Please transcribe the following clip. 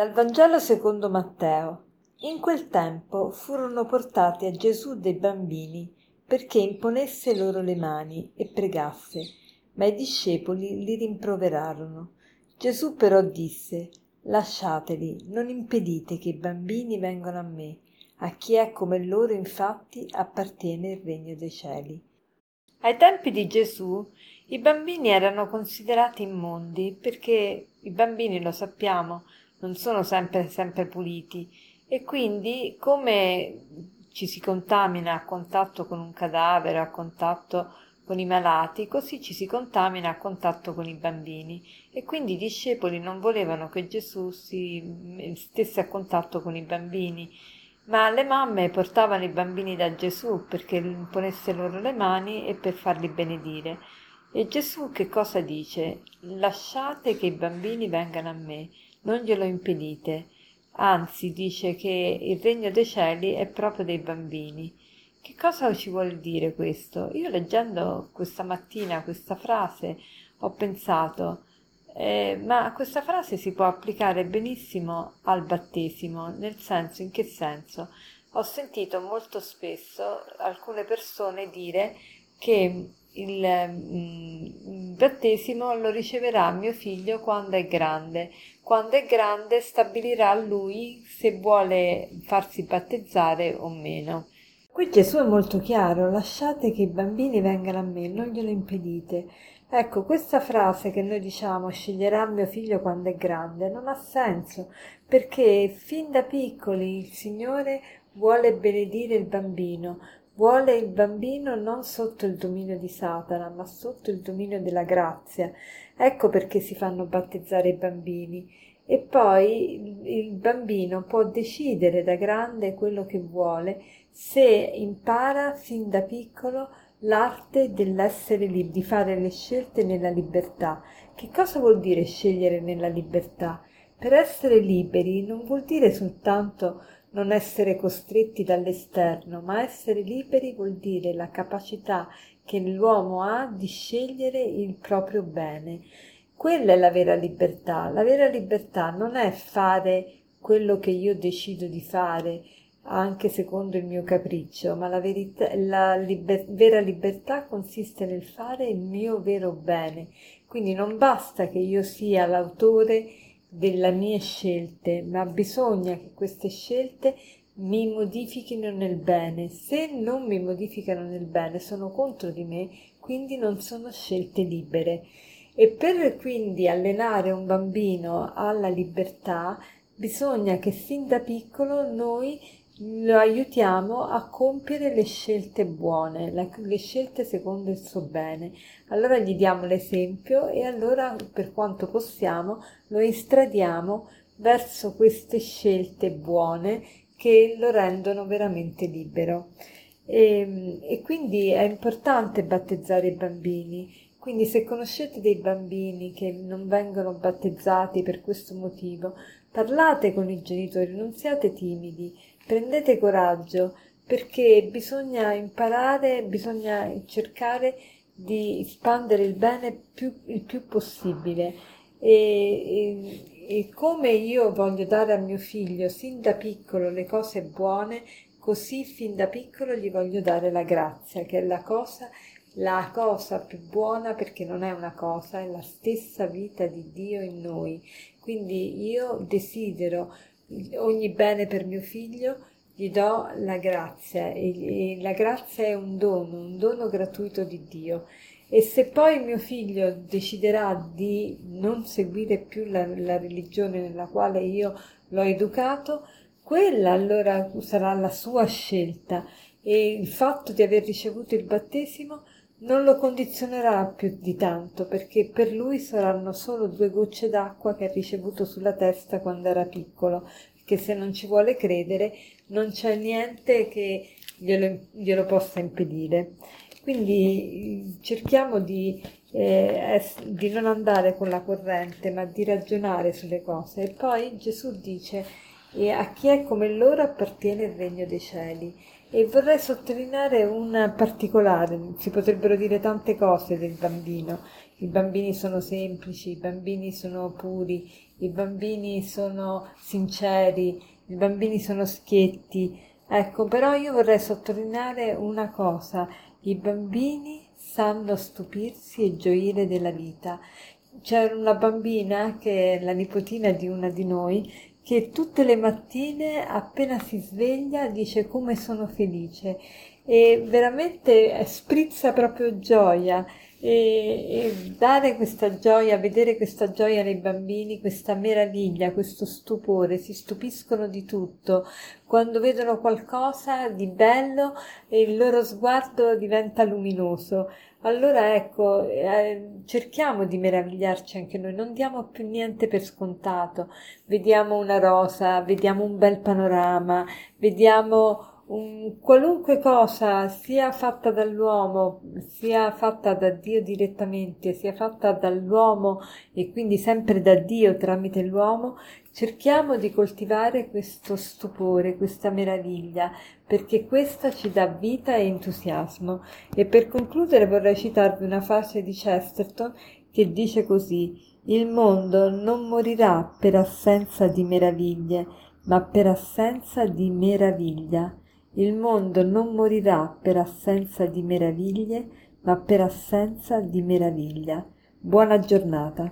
Dal Vangelo secondo Matteo. In quel tempo furono portati a Gesù dei bambini perché imponesse loro le mani e pregasse, ma i discepoli li rimproverarono. Gesù però disse: «Lasciateli, non impedite che i bambini vengano a me. A chi è come loro, infatti, appartiene il regno dei cieli». Ai tempi di Gesù i bambini erano considerati immondi perché i bambini, lo sappiamo, non sono sempre puliti e quindi come ci si contamina a contatto con un cadavere, a contatto con i malati, così ci si contamina a contatto con i bambini e quindi i discepoli non volevano che Gesù stesse a contatto con i bambini. Ma le mamme portavano i bambini da Gesù perché imponesse loro le mani e per farli benedire. E Gesù che cosa dice? «Lasciate che i bambini vengano a me, non glielo impedite». Anzi, dice che il regno dei cieli è proprio dei bambini. Che cosa ci vuol dire questo? Io leggendo questa mattina questa frase ho pensato ma questa frase si può applicare benissimo al battesimo, nel senso, in che senso? Ho sentito molto spesso alcune persone dire che il battesimo lo riceverà mio figlio quando è grande stabilirà lui se vuole farsi battezzare o meno. Qui Gesù è molto chiaro: lasciate che i bambini vengano a me, non glielo impedite. Ecco, questa frase che noi diciamo sceglierà mio figlio quando è grande non ha senso, perché fin da piccoli il Signore vuole benedire il bambino, vuole il bambino non sotto il dominio di Satana, ma sotto il dominio della grazia. Ecco perché si fanno battezzare i bambini. E poi il bambino può decidere da grande quello che vuole se impara fin da piccolo l'arte dell'essere libero, di fare le scelte nella libertà. Che cosa vuol dire scegliere nella libertà? Per essere liberi non vuol dire soltanto non essere costretti dall'esterno, ma essere liberi vuol dire la capacità che l'uomo ha di scegliere il proprio bene. Quella è la vera libertà. La vera libertà non è fare quello che io decido di fare, anche secondo il mio capriccio, ma la vera libertà consiste nel fare il mio vero bene. Quindi non basta che io sia l'autore delle mie scelte, ma bisogna che queste scelte mi modifichino nel bene. Se non mi modificano nel bene, sono contro di me, quindi non sono scelte libere. E per quindi allenare un bambino alla libertà bisogna che fin da piccolo noi lo aiutiamo a compiere le scelte buone, le scelte secondo il suo bene. Allora gli diamo l'esempio e allora per quanto possiamo lo instradiamo verso queste scelte buone che lo rendono veramente libero. E quindi è importante battezzare i bambini. Quindi se conoscete dei bambini che non vengono battezzati per questo motivo, parlate con i genitori, non siate timidi, prendete coraggio, perché bisogna imparare, bisogna cercare di espandere il bene il più possibile. E come io voglio dare a mio figlio sin da piccolo le cose buone, così fin da piccolo gli voglio dare la grazia, che è la cosa più buona, perché non è una cosa, è la stessa vita di Dio in noi. Quindi io desidero ogni bene per mio figlio, gli do la grazia e la grazia è un dono gratuito di Dio. E se poi mio figlio deciderà di non seguire più la religione nella quale io l'ho educato, quella allora sarà la sua scelta e il fatto di aver ricevuto il battesimo non lo condizionerà più di tanto, perché per lui saranno solo 2 gocce d'acqua che ha ricevuto sulla testa quando era piccolo, perché se non ci vuole credere non c'è niente che glielo possa impedire. Quindi cerchiamo di non andare con la corrente, ma di ragionare sulle cose. E poi Gesù dice: e a chi è come loro appartiene il regno dei cieli. E vorrei sottolineare un particolare, si potrebbero dire tante cose del bambino, I bambini sono semplici, i bambini sono puri, i bambini sono sinceri, i bambini sono schietti. Ecco, però io vorrei sottolineare una cosa: i bambini sanno stupirsi e gioire della vita. C'era una bambina, che è la nipotina di una di noi, che tutte le mattine appena si sveglia dice come sono felice, e veramente sprizza proprio gioia, e dare questa gioia, vedere questa gioia nei bambini, questa meraviglia, questo stupore, si stupiscono di tutto. Quando vedono qualcosa di bello il loro sguardo diventa luminoso. Allora ecco, cerchiamo di meravigliarci anche noi, non diamo più niente per scontato. Vediamo una rosa, vediamo un bel panorama, vediamo qualunque cosa, sia fatta dall'uomo, sia fatta da Dio direttamente, sia fatta dall'uomo e quindi sempre da Dio tramite l'uomo, cerchiamo di coltivare questo stupore, questa meraviglia, perché questa ci dà vita e entusiasmo. E per concludere vorrei citarvi una frase di Chesterton che dice così: «Il mondo non morirà per assenza di meraviglie, ma per assenza di meraviglia». Il mondo non morirà per assenza di meraviglie, ma per assenza di meraviglia. Buona giornata.